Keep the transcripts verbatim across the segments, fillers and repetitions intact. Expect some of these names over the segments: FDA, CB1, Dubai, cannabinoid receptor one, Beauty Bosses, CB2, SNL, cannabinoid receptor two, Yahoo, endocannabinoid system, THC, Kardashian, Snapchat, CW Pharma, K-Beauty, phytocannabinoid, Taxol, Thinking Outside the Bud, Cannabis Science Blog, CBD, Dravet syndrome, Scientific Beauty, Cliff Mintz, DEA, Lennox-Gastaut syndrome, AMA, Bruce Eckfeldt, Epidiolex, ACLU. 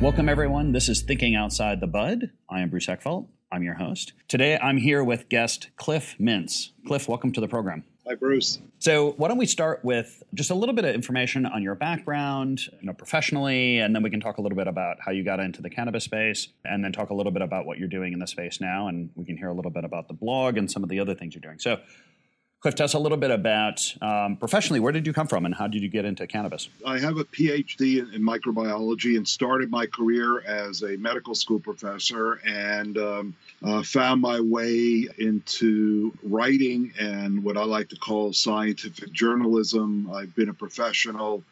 Welcome, everyone. This is Thinking Outside the Bud. I am Bruce Eckfeldt. I'm your host. Today, I'm here with guest Cliff Mintz. Cliff, welcome to the program. Hi, Bruce. So why don't we start with just a little bit of information on your background, you know, professionally, and then we can talk a little bit about how you got into the cannabis space, and then talk a little bit about what you're doing in the space now, and we can hear a little bit about the blog and some of the other things you're doing. So Cliff, tell us a little bit about, um, professionally, where did you come from and how did you get into cannabis? I have a P H D in, in microbiology and started my career as a medical school professor and um, uh, found my way into writing and what I like to call scientific journalism. I've been a professional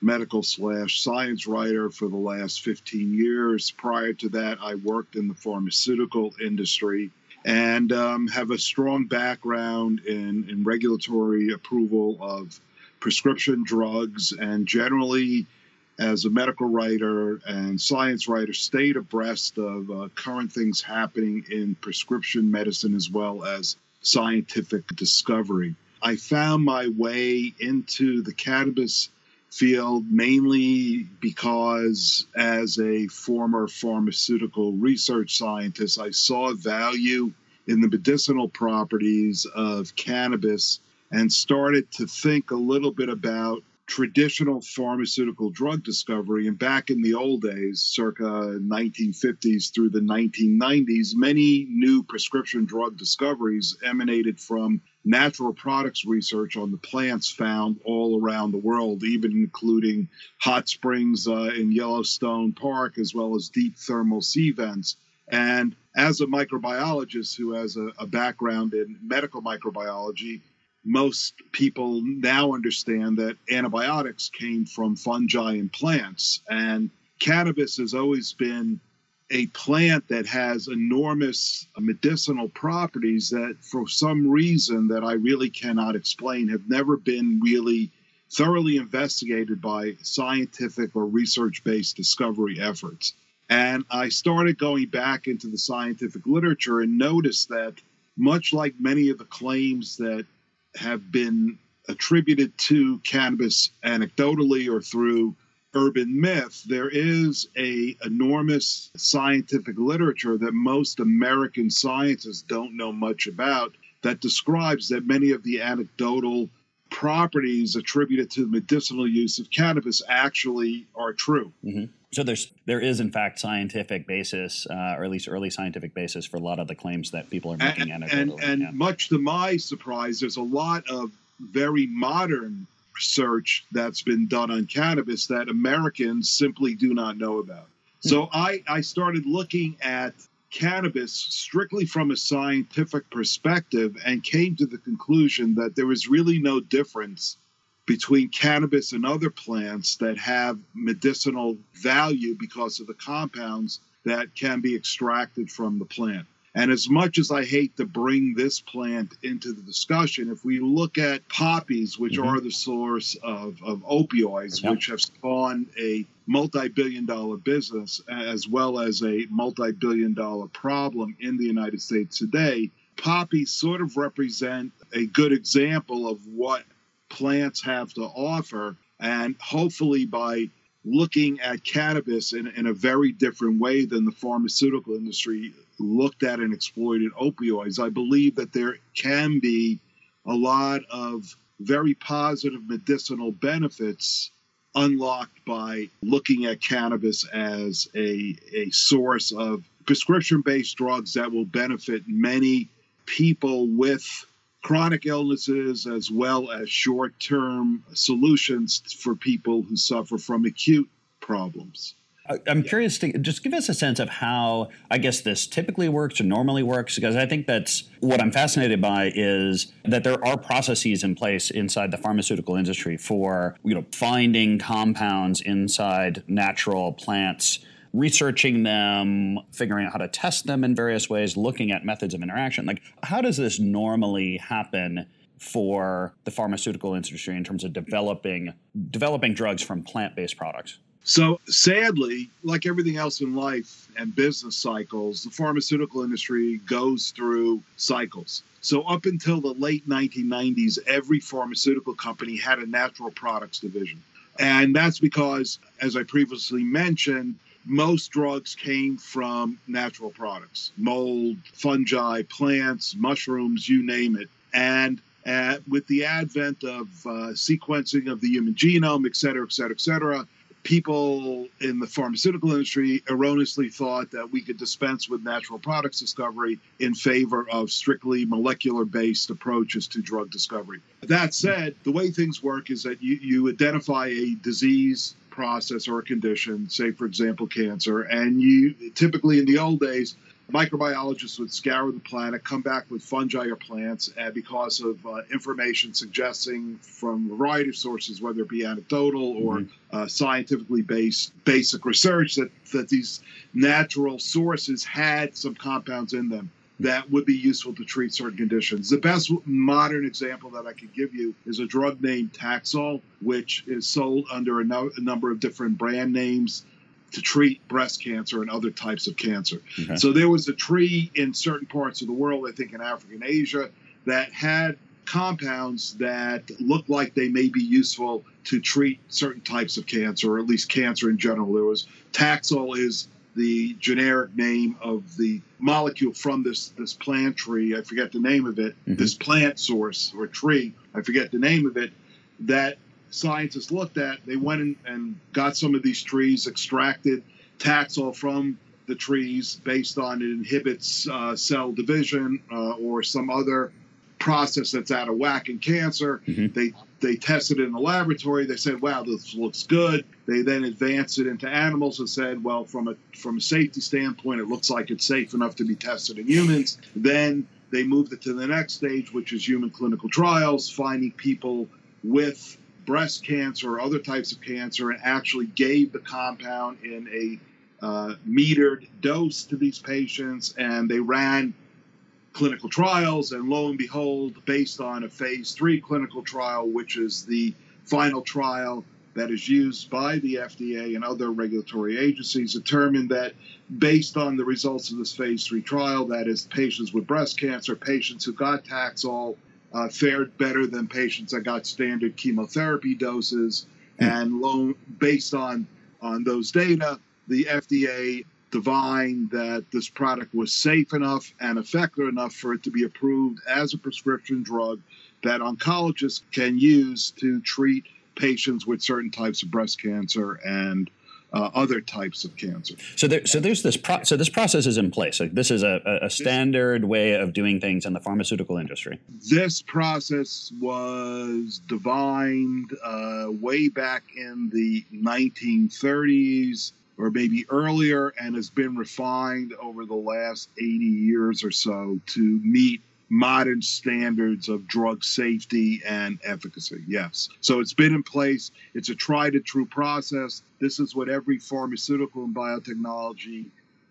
medical slash science writer for the last fifteen years. Prior to that, I worked in the pharmaceutical industry and um, have a strong background in, in regulatory approval of prescription drugs, and generally, as a medical writer and science writer, stayed abreast of uh, current things happening in prescription medicine as well as scientific discovery. I found my way into the cannabis field mainly because, as a former pharmaceutical research scientist, I saw value in the medicinal properties of cannabis and started to think a little bit about traditional pharmaceutical drug discovery. And back in the old days, circa nineteen fifties through the nineteen nineties, many new prescription drug discoveries emanated from natural products research on the plants found all around the world, even including hot springs uh, in Yellowstone Park, as well as deep thermal sea vents. And as a microbiologist who has a, a background in medical microbiology, most people now understand that antibiotics came from fungi and plants, and cannabis has always been a plant that has enormous medicinal properties that, for some reason that I really cannot explain, have never been really thoroughly investigated by scientific or research-based discovery efforts. And I started going back into the scientific literature and noticed that, much like many of the claims that have been attributed to cannabis anecdotally or through urban myth, there is a enormous scientific literature that most American scientists don't know much about that describes that many of the anecdotal properties attributed to the medicinal use of cannabis actually are true. Mm-hmm. So there's there is, in fact, scientific basis, uh, or at least early scientific basis, for a lot of the claims that people are making. And, and, and, and yeah. Much to my surprise, there's a lot of very modern research that's been done on cannabis that Americans simply do not know about. So I, I started looking at cannabis strictly from a scientific perspective and came to the conclusion that there was really no difference between cannabis and other plants that have medicinal value because of the compounds that can be extracted from the plant. And as much as I hate to bring this plant into the discussion, if we look at poppies, which mm-hmm. are the source of, of opioids, yep. which have spawned a multi-billion dollar business as well as a multi-billion dollar problem in the United States today, poppies sort of represent a good example of what plants have to offer. And hopefully by looking at cannabis in, in a very different way than the pharmaceutical industry looked at and exploited opioids, I believe that there can be a lot of very positive medicinal benefits unlocked by looking at cannabis as a, a source of prescription-based drugs that will benefit many people with chronic illnesses as well as short-term solutions for people who suffer from acute problems. I'm curious to just give us a sense of how, I guess, this typically works or normally works, because I think that's what I'm fascinated by is that there are processes in place inside the pharmaceutical industry for, you know, finding compounds inside natural plants, researching them, figuring out how to test them in various ways, looking at methods of interaction. Like, how does this normally happen for the pharmaceutical industry in terms of developing developing drugs from plant-based products? So sadly, like everything else in life and business cycles, the pharmaceutical industry goes through cycles. So up until the late nineteen nineties, every pharmaceutical company had a natural products division. And that's because, as I previously mentioned, most drugs came from natural products, mold, fungi, plants, mushrooms, you name it. And uh, with the advent of uh, sequencing of the human genome, et cetera, et cetera, et cetera, people in the pharmaceutical industry erroneously thought that we could dispense with natural products discovery in favor of strictly molecular-based approaches to drug discovery. That said, the way things work is that you, you identify a disease process or a condition, say, for example, cancer, and you typically in the old days, microbiologists would scour the planet, come back with fungi or plants, and because of uh, information suggesting from a variety of sources, whether it be anecdotal or mm-hmm. uh, scientifically based basic research, that, that these natural sources had some compounds in them that would be useful to treat certain conditions. The best modern example that I could give you is a drug named Taxol, which is sold under a, no- a number of different brand names to treat breast cancer and other types of cancer. Okay. So there was a tree in certain parts of the world, I think in Africa and Asia, that had compounds that looked like they may be useful to treat certain types of cancer, or at least cancer in general. There was Taxol is the generic name of the molecule from this, this plant tree. I forget the name of it. Mm-hmm. This plant source or tree, I forget the name of it, that scientists looked at. They went in and got some of these trees, extracted Taxol from the trees based on it inhibits uh, cell division uh, or some other process that's out of whack in cancer. Mm-hmm. They they tested it in the laboratory. They said, wow, this looks good. They then advanced it into animals and said, well, from a from a safety standpoint, it looks like it's safe enough to be tested in humans. Then they moved it to the next stage, which is human clinical trials, finding people with breast cancer or other types of cancer, and actually gave the compound in a uh, metered dose to these patients, and they ran clinical trials, and lo and behold, based on a phase three clinical trial, which is the final trial that is used by the F D A and other regulatory agencies, determined that based on the results of this phase three trial, that is patients with breast cancer, patients who got Taxol, Uh, fared better than patients that got standard chemotherapy doses. And lo- based on, on those data, the F D A divined that this product was safe enough and effective enough for it to be approved as a prescription drug that oncologists can use to treat patients with certain types of breast cancer and Uh, other types of cancer. So there, so there's this. Pro- so this process is in place. Like this is a, a standard way of doing things in the pharmaceutical industry. This process was divined uh, way back in the nineteen thirties or maybe earlier, and has been refined over the last eighty years or so to meet modern standards of drug safety and efficacy. Yes. So it's been in place. It's a tried and true process. This is what every pharmaceutical and biotechnology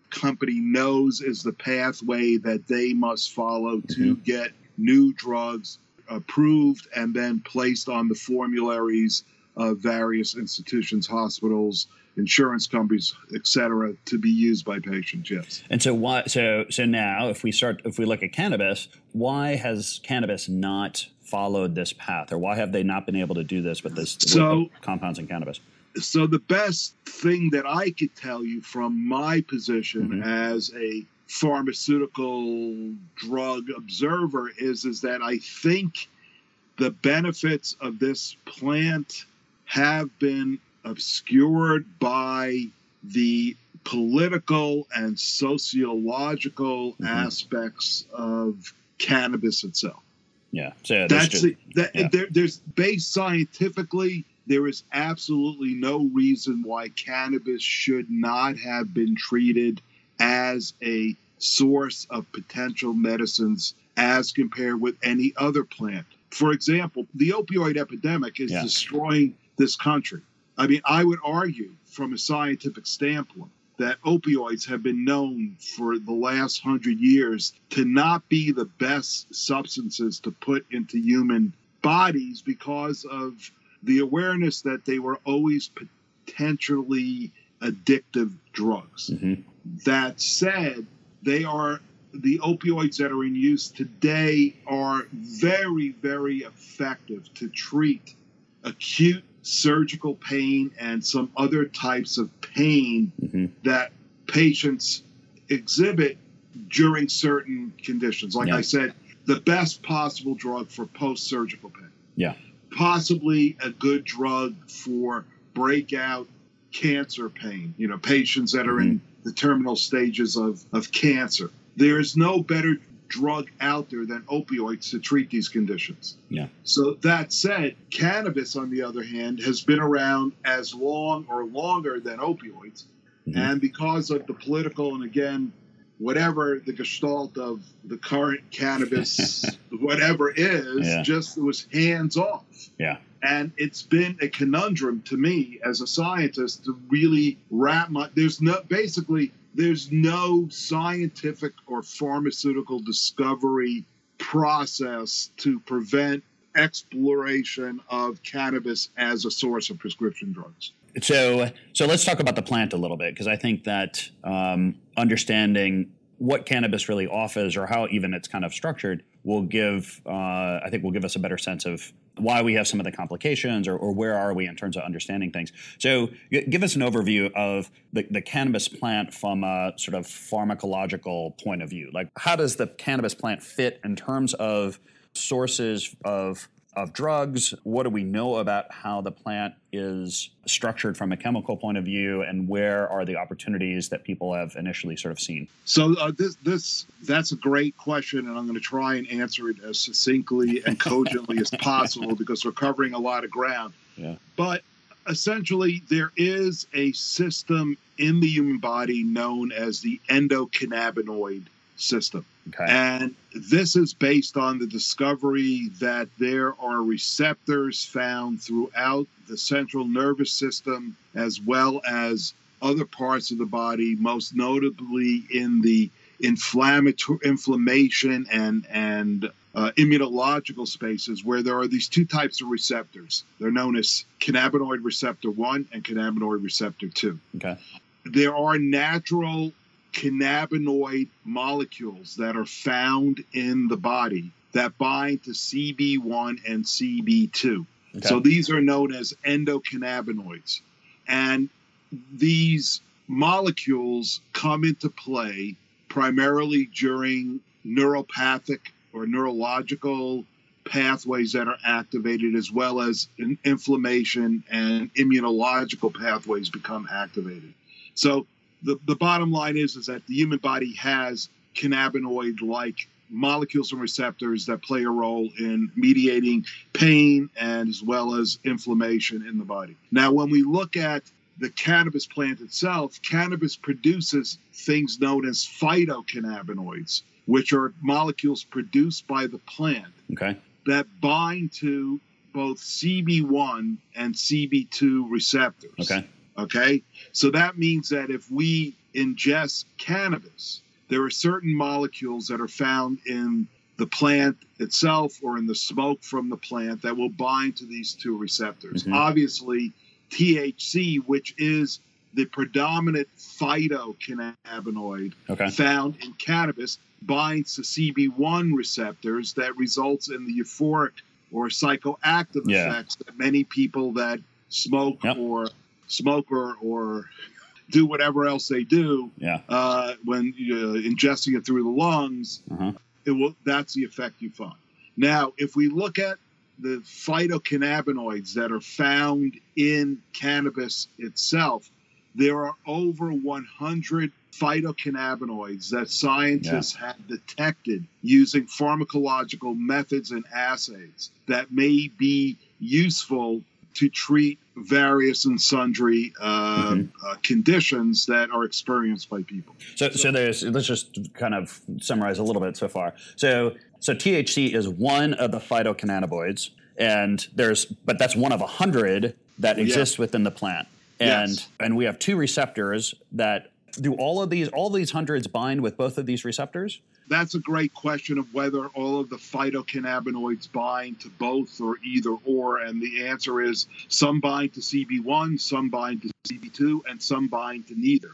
company knows is the pathway that they must follow to mm-hmm. get new drugs approved and then placed on the formularies of various institutions, hospitals, insurance companies, et cetera, to be used by patients. Yes. And so why? So so now, if we start, if we look at cannabis, why has cannabis not followed this path, or why have they not been able to do this with this so, with compounds in cannabis? So the best thing that I could tell you from my position mm-hmm. as a pharmaceutical drug observer is is that I think the benefits of this plant have been obscured by the political and sociological mm-hmm. aspects of cannabis itself. Yeah. So that's the, that, yeah. There, there's based scientifically, there is absolutely no reason why cannabis should not have been treated as a source of potential medicines as compared with any other plant. For example, the opioid epidemic is yeah. destroying this country. I mean, I would argue from a scientific standpoint that opioids have been known for the last hundred years to not be the best substances to put into human bodies because of the awareness that they were always potentially addictive drugs. Mm-hmm. That said, they are the opioids that are in use today are very, very effective to treat acute surgical pain and some other types of pain mm-hmm. that patients exhibit during certain conditions. Like yeah. I said, the best possible drug for post-surgical pain. Yeah. Possibly a good drug for breakout cancer pain, you know, patients that are mm-hmm. in the terminal stages of, of cancer. There is no better drug out there than opioids to treat these conditions. Yeah. So that said, cannabis, on the other hand, has been around as long or longer than opioids. Mm-hmm. And because of the political and, again, whatever the gestalt of the current cannabis, whatever is, yeah. just it was hands off. Yeah. And it's been a conundrum to me as a scientist to really wrap my, there's no, basically, there's no scientific or pharmaceutical discovery process to prevent exploration of cannabis as a source of prescription drugs. So so let's talk about the plant a little bit, because I think that um, understanding what cannabis really offers or how even it's kind of structured will give, uh, I think will give us a better sense of why we have some of the complications or, or where are we in terms of understanding things. So g- give us an overview of the, the cannabis plant from a sort of pharmacological point of view. Like how does the cannabis plant fit in terms of sources of of drugs? What do we know about how the plant is structured from a chemical point of view, and where are the opportunities that people have initially sort of seen? So uh, this this that's a great question, and I'm going to try and answer it as succinctly and cogently as possible because we're covering a lot of ground. Yeah. But essentially, there is a system in the human body known as the endocannabinoid system. Okay. And this is based on the discovery that there are receptors found throughout the central nervous system as well as other parts of the body, most notably in the inflammatory inflammation and and uh, immunological spaces, where there are these two types of receptors. They're known as cannabinoid receptor one and cannabinoid receptor two. Okay. There are natural cannabinoid molecules that are found in the body that bind to C B one and C B two. Okay. So these are known as endocannabinoids. And these molecules come into play primarily during neuropathic or neurological pathways that are activated, as well as in inflammation and immunological pathways become activated. So the, the bottom line is, is that the human body has cannabinoid-like molecules and receptors that play a role in mediating pain and as well as inflammation in the body. Now, when we look at the cannabis plant itself, cannabis produces things known as phytocannabinoids, which are molecules produced by the plant okay. that bind to both C B one and C B two receptors. Okay. Okay. So that means that if we ingest cannabis, there are certain molecules that are found in the plant itself or in the smoke from the plant that will bind to these two receptors. Mm-hmm. Obviously, T H C, which is the predominant phytocannabinoid okay. found in cannabis, binds to C B one receptors that results in the euphoric or psychoactive yeah. effects that many people that smoke yep. or smoke or, or do whatever else they do yeah. uh, when you're ingesting it through the lungs, uh-huh. it will, that's the effect you find. Now, if we look at the phytocannabinoids that are found in cannabis itself, there are over one hundred phytocannabinoids that scientists yeah. have detected using pharmacological methods and assays that may be useful to treat various and sundry uh, mm-hmm. uh, conditions that are experienced by people. So, so, so there's. Let's just kind of summarize a little bit so far. So, so T H C is one of the phytocannabinoids, and there's, but that's one of a hundred that exists yeah. within the plant, and yes. and we have two receptors that do all of these. All these hundreds bind with both of these receptors. That's a great question of whether all of the phytocannabinoids bind to both or either or. And the answer is some bind to C B one, some bind to C B two, and some bind to neither,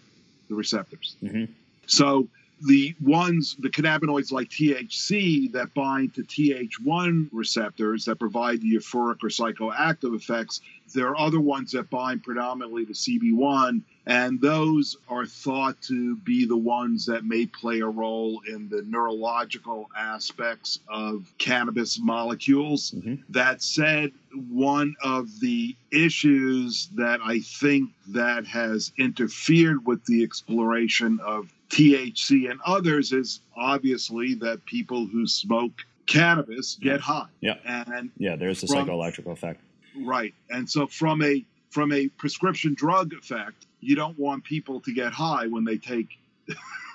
the receptors. Mm-hmm. So the ones, the cannabinoids like T H C that bind to T H one receptors that provide the euphoric or psychoactive effects, there are other ones that bind predominantly to C B one, and those are thought to be the ones that may play a role in the neurological aspects of cannabis molecules. Mm-hmm. That said, one of the issues that I think that has interfered with the exploration of T H C and others is obviously that people who smoke cannabis get high. Yeah, and yeah, there's a psychological effect. Right. And so from a from a prescription drug effect, you don't want people to get high when they take.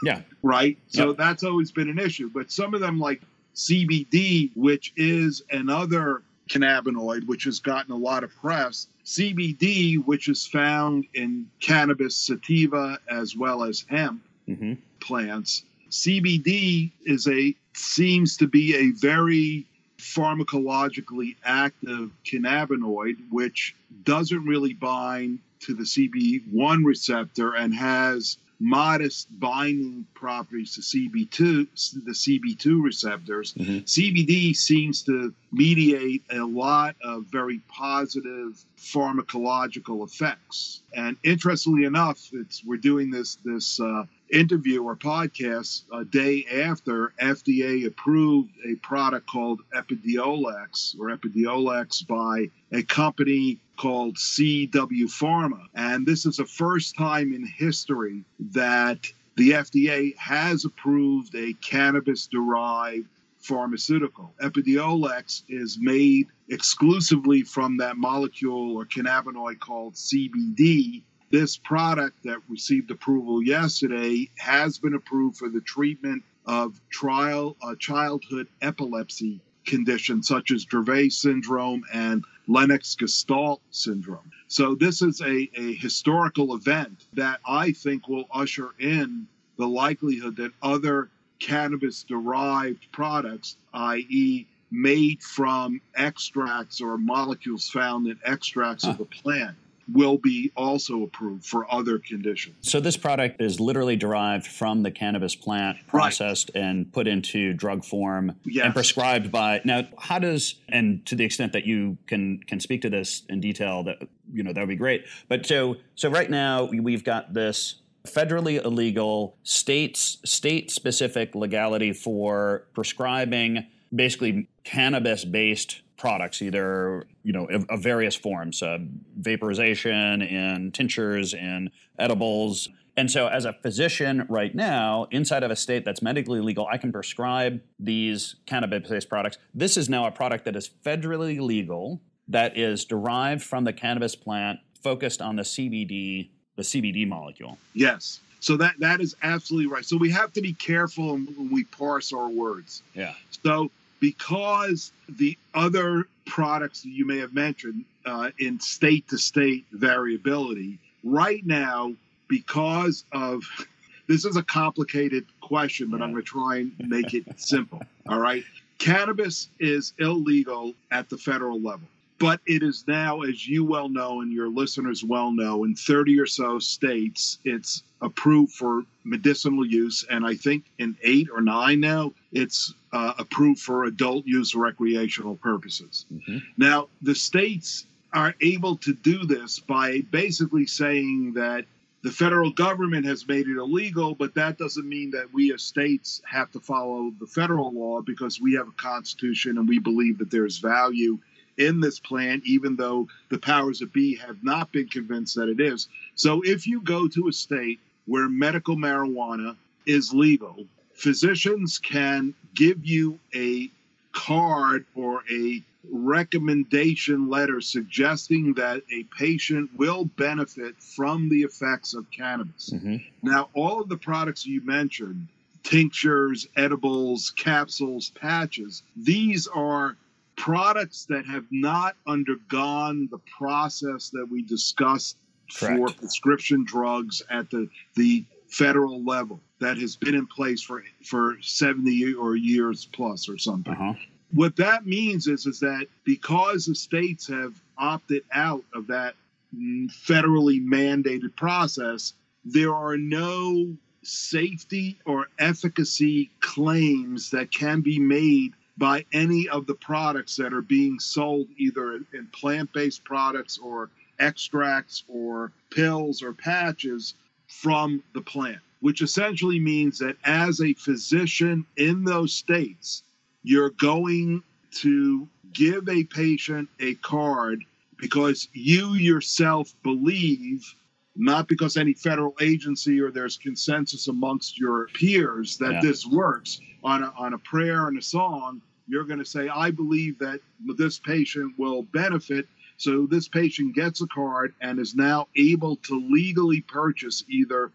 Yeah. Right. So yep. that's always been an issue. But some of them like C B D, which is another cannabinoid, which has gotten a lot of press. C B D, which is found in cannabis sativa as well as hemp mm-hmm. plants. C B D is a seems to be a very pharmacologically active cannabinoid, which doesn't really bind to the C B one receptor and has modest binding properties to C B two, the C B two receptors. Mm-hmm. C B D seems to mediate a lot of very positive pharmacological effects. And interestingly enough, it's we're doing this this uh, interview or podcast a day after F D A approved a product called Epidiolex or Epidiolex by a company called C W Pharma. And this is the first time in history that the F D A has approved a cannabis-derived pharmaceutical. Epidiolex is made exclusively from that molecule or cannabinoid called C B D. This product that received approval yesterday has been approved for the treatment of trial, uh, childhood epilepsy conditions such as Dravet syndrome and Lennox-Gastaut syndrome. So this is a, a historical event that I think will usher in the likelihood that other cannabis-derived products, that is made from extracts or molecules found in extracts huh. of the plant, will be also approved for other conditions. So this product is literally derived from the cannabis plant, processed right. and put into drug form yes. and prescribed by. Now, how does, and to the extent that you can can speak to this in detail, that you know that would be great. But so so right now we've got this federally illegal states state specific legality for prescribing basically cannabis-based products, either, you know, of, of various forms, uh, vaporization and tinctures and edibles. And so as a physician right now, inside of a state that's medically legal, I can prescribe these cannabis-based products. This is now a product that is federally legal, that is derived from the cannabis plant, focused on the C B D, the C B D molecule. Yes. So that, that is absolutely right. So we have to be careful when we parse our words. Yeah. So because the other products that you may have mentioned uh, in state-to-state variability, right now, because of – this is a complicated question, but yeah. I'm going to try and make it simple, all right? Cannabis is illegal at the federal level. But it is now, as you well know and your listeners well know, in thirty or so states, it's approved for medicinal use. And I think in eight or nine now, it's uh, approved for adult use or recreational purposes. Mm-hmm. Now, the states are able to do this by basically saying that the federal government has made it illegal, but that doesn't mean that we as states have to follow the federal law, because we have a constitution and we believe that there's value in this plant, even though the powers that be have not been convinced that it is. So if you go to a state where medical marijuana is legal, physicians can give you a card or a recommendation letter suggesting that a patient will benefit from the effects of cannabis. Mm-hmm. Now, all of the products you mentioned, tinctures, edibles, capsules, patches, these are products that have not undergone the process that we discussed Correct. For prescription drugs at the, the federal level that has been in place for, for seventy or years plus or something. Uh-huh. What that means is, is that because the states have opted out of that federally mandated process, there are no safety or efficacy claims that can be made by any of the products that are being sold, either in plant-based products or extracts or pills or patches from the plant, which essentially means that as a physician in those states, you're going to give a patient a card because you yourself believe, not because any federal agency or there's consensus amongst your peers that yeah. this works. On a, on a prayer and a song, you're going to say, I believe that this patient will benefit. So this patient gets a card and is now able to legally purchase either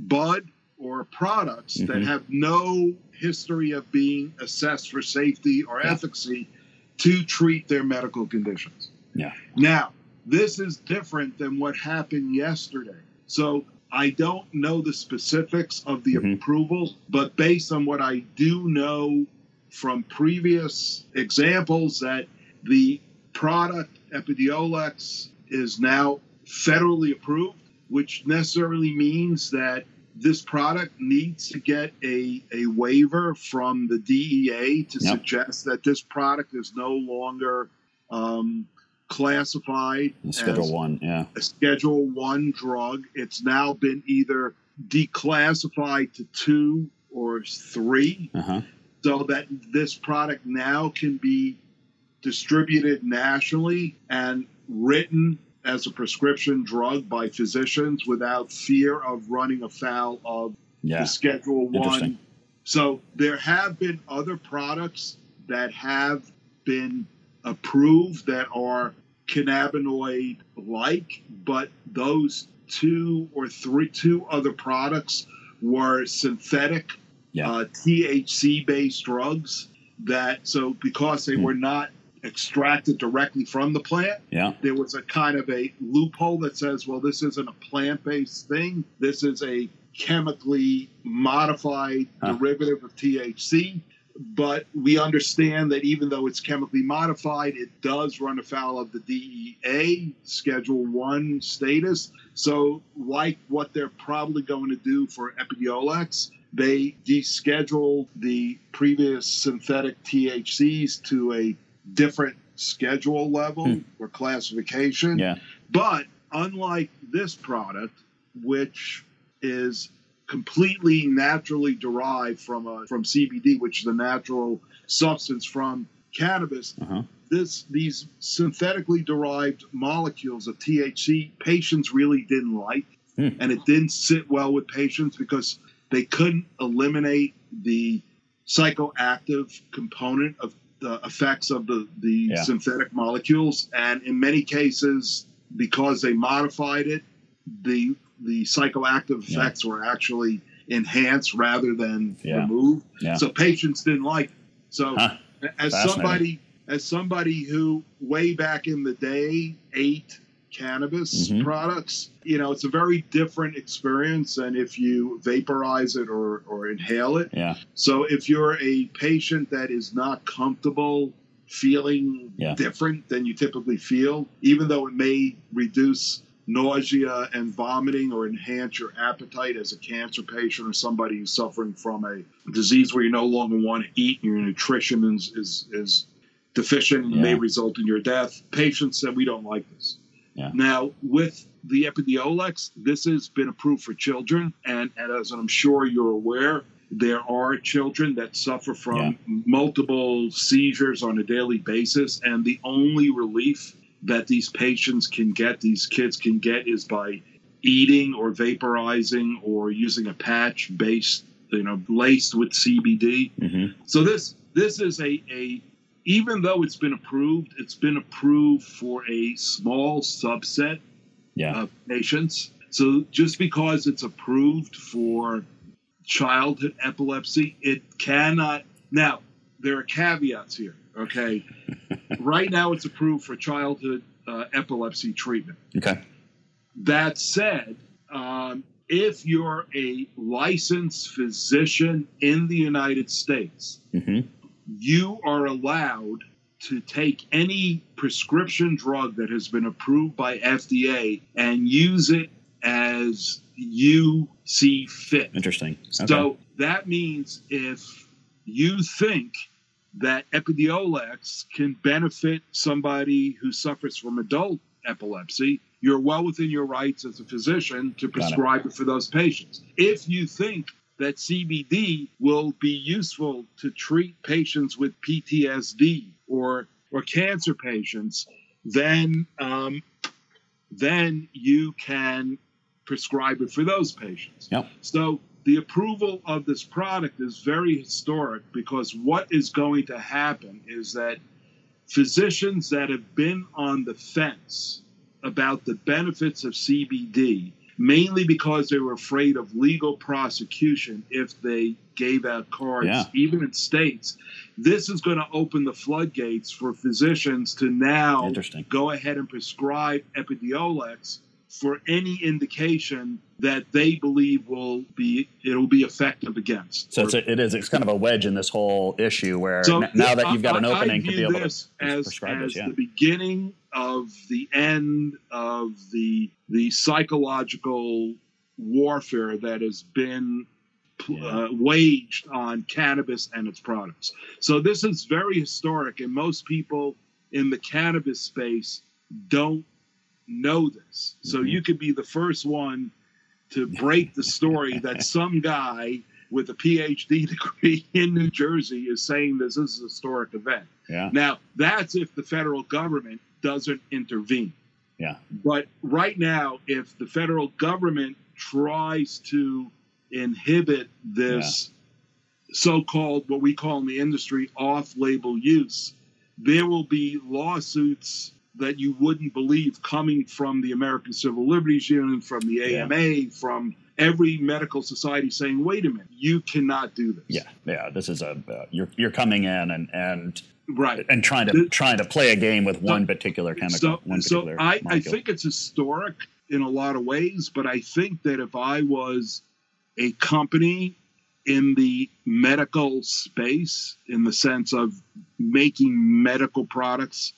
bud or products mm-hmm. that have no history of being assessed for safety or yeah. efficacy to treat their medical conditions. Yeah. Now, this is different than what happened yesterday. So I don't know the specifics of the mm-hmm. approval, but based on what I do know from previous examples, that the product Epidiolex is now federally approved, which necessarily means that this product needs to get a, a waiver from the D E A to yep. suggest that this product is no longer um, classified Schedule as one, yeah. a Schedule One drug. It's now been either declassified to two or three, uh-huh. so that this product now can be distributed nationally and written as a prescription drug by physicians without fear of running afoul of yeah. the Schedule One. So there have been other products that have been approved that are cannabinoid-like, but those two or three, two other products were synthetic yeah. uh, T H C-based drugs that, so because they mm. were not extracted directly from the plant, yeah. there was a kind of a loophole that says, well, this isn't a plant-based thing. This is a chemically modified huh. derivative of T H C. But we understand that even though it's chemically modified, it does run afoul of the D E A Schedule One status. So like what they're probably going to do for Epidiolex, they descheduled the previous synthetic T H Cs to a different schedule level mm. or classification. Yeah. But unlike this product, which is completely naturally derived from a, from C B D, which is the natural substance from cannabis. Uh-huh. This these synthetically derived molecules of T H C, patients really didn't like, mm. and it didn't sit well with patients because they couldn't eliminate the psychoactive component of the effects of the, the yeah. synthetic molecules. And in many cases, because they modified it, the the psychoactive effects yeah. were actually enhanced rather than yeah. removed. Yeah. So patients didn't like it. So huh. as somebody as somebody who way back in the day ate cannabis mm-hmm. products, you know, it's a very different experience than if you vaporize it or, or inhale it. Yeah. So if you're a patient that is not comfortable feeling yeah. different than you typically feel, even though it may reduce nausea and vomiting or enhance your appetite as a cancer patient or somebody who's suffering from a disease where you no longer want to eat and your nutrition is, is, is deficient and yeah. may result in your death, patients said, we don't like this. Yeah. Now, with the Epidiolex, this has been approved for children, and, and as I'm sure you're aware, there are children that suffer from yeah. multiple seizures on a daily basis, and the only relief that these patients can get, these kids can get, is by eating or vaporizing or using a patch based, you know, laced with C B D. Mm-hmm. So this this is a... a even though it's been approved, it's been approved for a small subset yeah. of patients. So just because it's approved for childhood epilepsy, it cannot. Now, there are caveats here, okay? Right now it's approved for childhood uh, epilepsy treatment. Okay. That said, um, if you're a licensed physician in the United States, mm-hmm. you are allowed to take any prescription drug that has been approved by F D A and use it as you see fit. Interesting. Okay. So that means if you think that Epidiolex can benefit somebody who suffers from adult epilepsy, you're well within your rights as a physician to prescribe it. it for those patients. If you think that C B D will be useful to treat patients with P T S D or or cancer patients, then um, then you can prescribe it for those patients. Yep. So the approval of this product is very historic because what is going to happen is that physicians that have been on the fence about the benefits of C B D, mainly because they were afraid of legal prosecution if they gave out cards, yeah. even in states. This is going to open the floodgates for physicians to now go ahead and prescribe Epidiolex for any indication that they believe will be it'll be effective against. So or, it's a, it is it's kind of a wedge in this whole issue where so n- now that you've got I, an opening I view to be able this to as, prescribe as this, yeah. the beginning of the end of the the psychological warfare that has been yeah. uh, waged on cannabis and its products. So this is very historic, and most people in the cannabis space don't know this. So mm-hmm. you could be the first one to break the story that some guy with a P H D degree in New Jersey is saying this is a historic event. Yeah. Now, that's if the federal government doesn't intervene. Yeah. But right now, if the federal government tries to inhibit this yeah. so-called, what we call in the industry, off-label use, there will be lawsuits that you wouldn't believe coming from the American Civil Liberties Union, from the A M A, yeah. from every medical society saying, wait a minute, you cannot do this. Yeah, yeah, this is a, uh, you're you're coming in and and, right. and trying to this, trying to play a game with one so, particular chemical. So, one particular so I, I think it's historic in a lot of ways, but I think that if I was a company in the medical space, in the sense of making medical products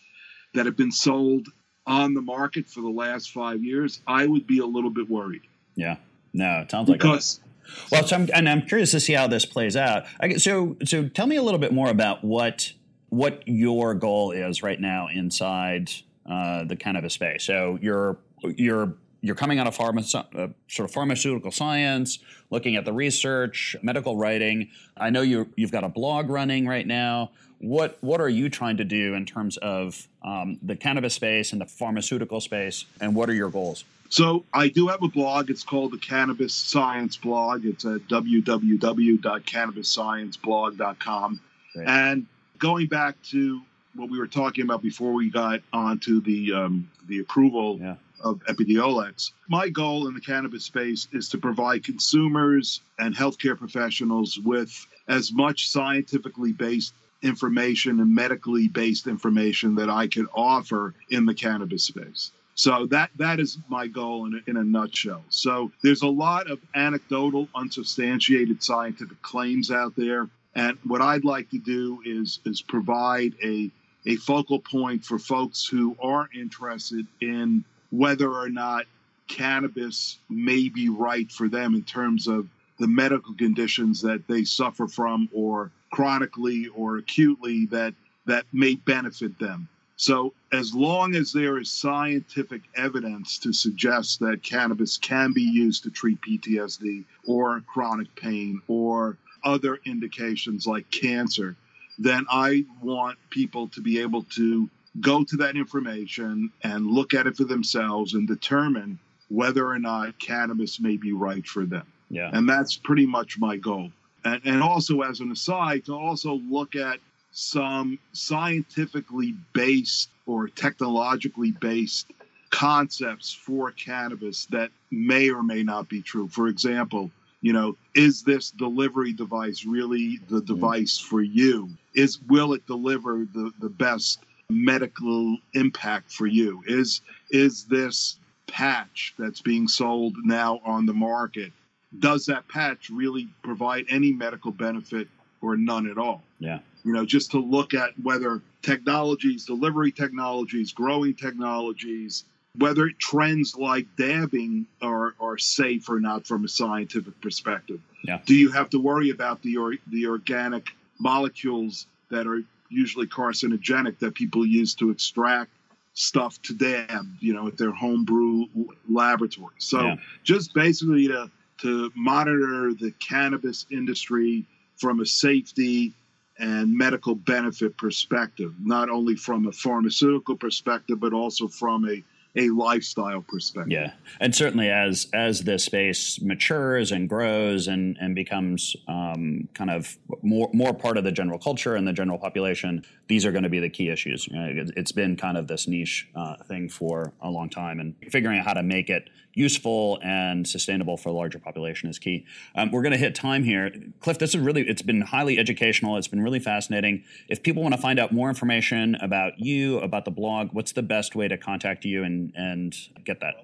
that have been sold on the market for the last five years, I would be a little bit worried. Yeah. No, it sounds like because, that. Well, so I'm, and I'm curious to see how this plays out. I, so so tell me a little bit more about what what your goal is right now inside uh, the cannabis space. So you're you're you're coming out of pharma, uh, sort of pharmaceutical science, looking at the research, medical writing. I know you you've got a blog running right now. What what are you trying to do in terms of um, the cannabis space and the pharmaceutical space, and what are your goals? So I do have a blog. It's called the Cannabis Science Blog. It's at w w w dot cannabis science blog dot com. Great. And going back to what we were talking about before we got onto the um, the approval yeah. of Epidiolex, my goal in the cannabis space is to provide consumers and healthcare professionals with as much scientifically based information and medically based information that I can offer in the cannabis space. So that that is my goal in a, in a nutshell. So there's a lot of anecdotal, unsubstantiated scientific claims out there. And what I'd like to do is is provide a, a focal point for folks who are interested in whether or not cannabis may be right for them in terms of the medical conditions that they suffer from or chronically or acutely that that may benefit them. So as long as there is scientific evidence to suggest that cannabis can be used to treat P T S D or chronic pain or other indications like cancer, then I want people to be able to go to that information and look at it for themselves and determine whether or not cannabis may be right for them. Yeah. And that's pretty much my goal. And, and also, as an aside, to also look at some scientifically based or technologically based concepts for cannabis that may or may not be true. For example, you know, is this delivery device really the device for you? Is will it deliver the, the best medical impact for you? Is is this patch that's being sold now on the market, does that patch really provide any medical benefit or none at all? Yeah. You know, just to look at whether technologies, delivery technologies, growing technologies, whether trends like dabbing are, are safe or not from a scientific perspective. Yeah. Do you have to worry about the or, the organic molecules that are usually carcinogenic that people use to extract stuff to dab, you know, at their homebrew laboratory? So yeah. just basically to to monitor the cannabis industry from a safety and medical benefit perspective, not only from a pharmaceutical perspective, but also from a, a lifestyle perspective. Yeah. And certainly as as this space matures and grows and, and becomes um, kind of more more part of the general culture and the general population, these are going to be the key issues. You know, it's been kind of this niche uh, thing for a long time, and figuring out how to make it useful and sustainable for a larger population is key. Um, we're going to hit time here. Cliff, this is really, it's been highly educational. It's been really fascinating. If people want to find out more information about you, about the blog, what's the best way to contact you and, and get that?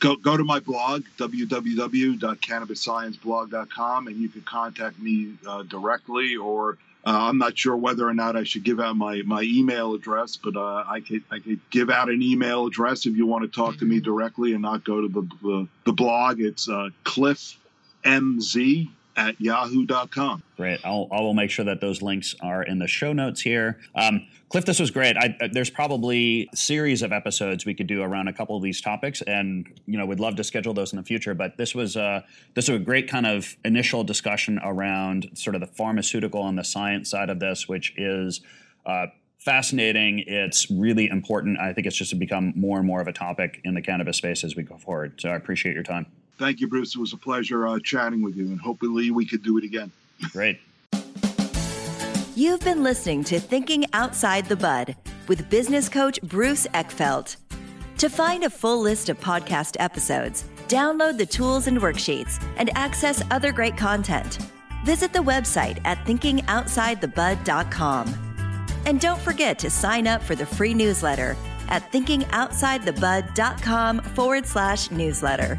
Go go to my blog, w w w dot cannabis science blog dot com, and you can contact me uh, directly, or Uh, I'm not sure whether or not I should give out my, my email address, but uh, I could I could give out an email address if you want to talk to me directly and not go to the the, the blog. It's uh, cliff m z at yahoo dot com. Great. I'll, I will make sure that those links are in the show notes here. Um, Cliff, this was great. I, there's probably a series of episodes we could do around a couple of these topics, and you know, we'd love to schedule those in the future. But this was a, this was a great kind of initial discussion around sort of the pharmaceutical and the science side of this, which is uh, fascinating. It's really important. I think it's just become more and more of a topic in the cannabis space as we go forward. So I appreciate your time. Thank you, Bruce. It was a pleasure uh, chatting with you, and hopefully we could do it again. Great. You've been listening to Thinking Outside the Bud with business coach Bruce Eckfeldt. To find a full list of podcast episodes, download the tools and worksheets, and access other great content, visit the website at thinking outside the bud dot com. And don't forget to sign up for the free newsletter at thinking outside the bud dot com forward slash newsletter.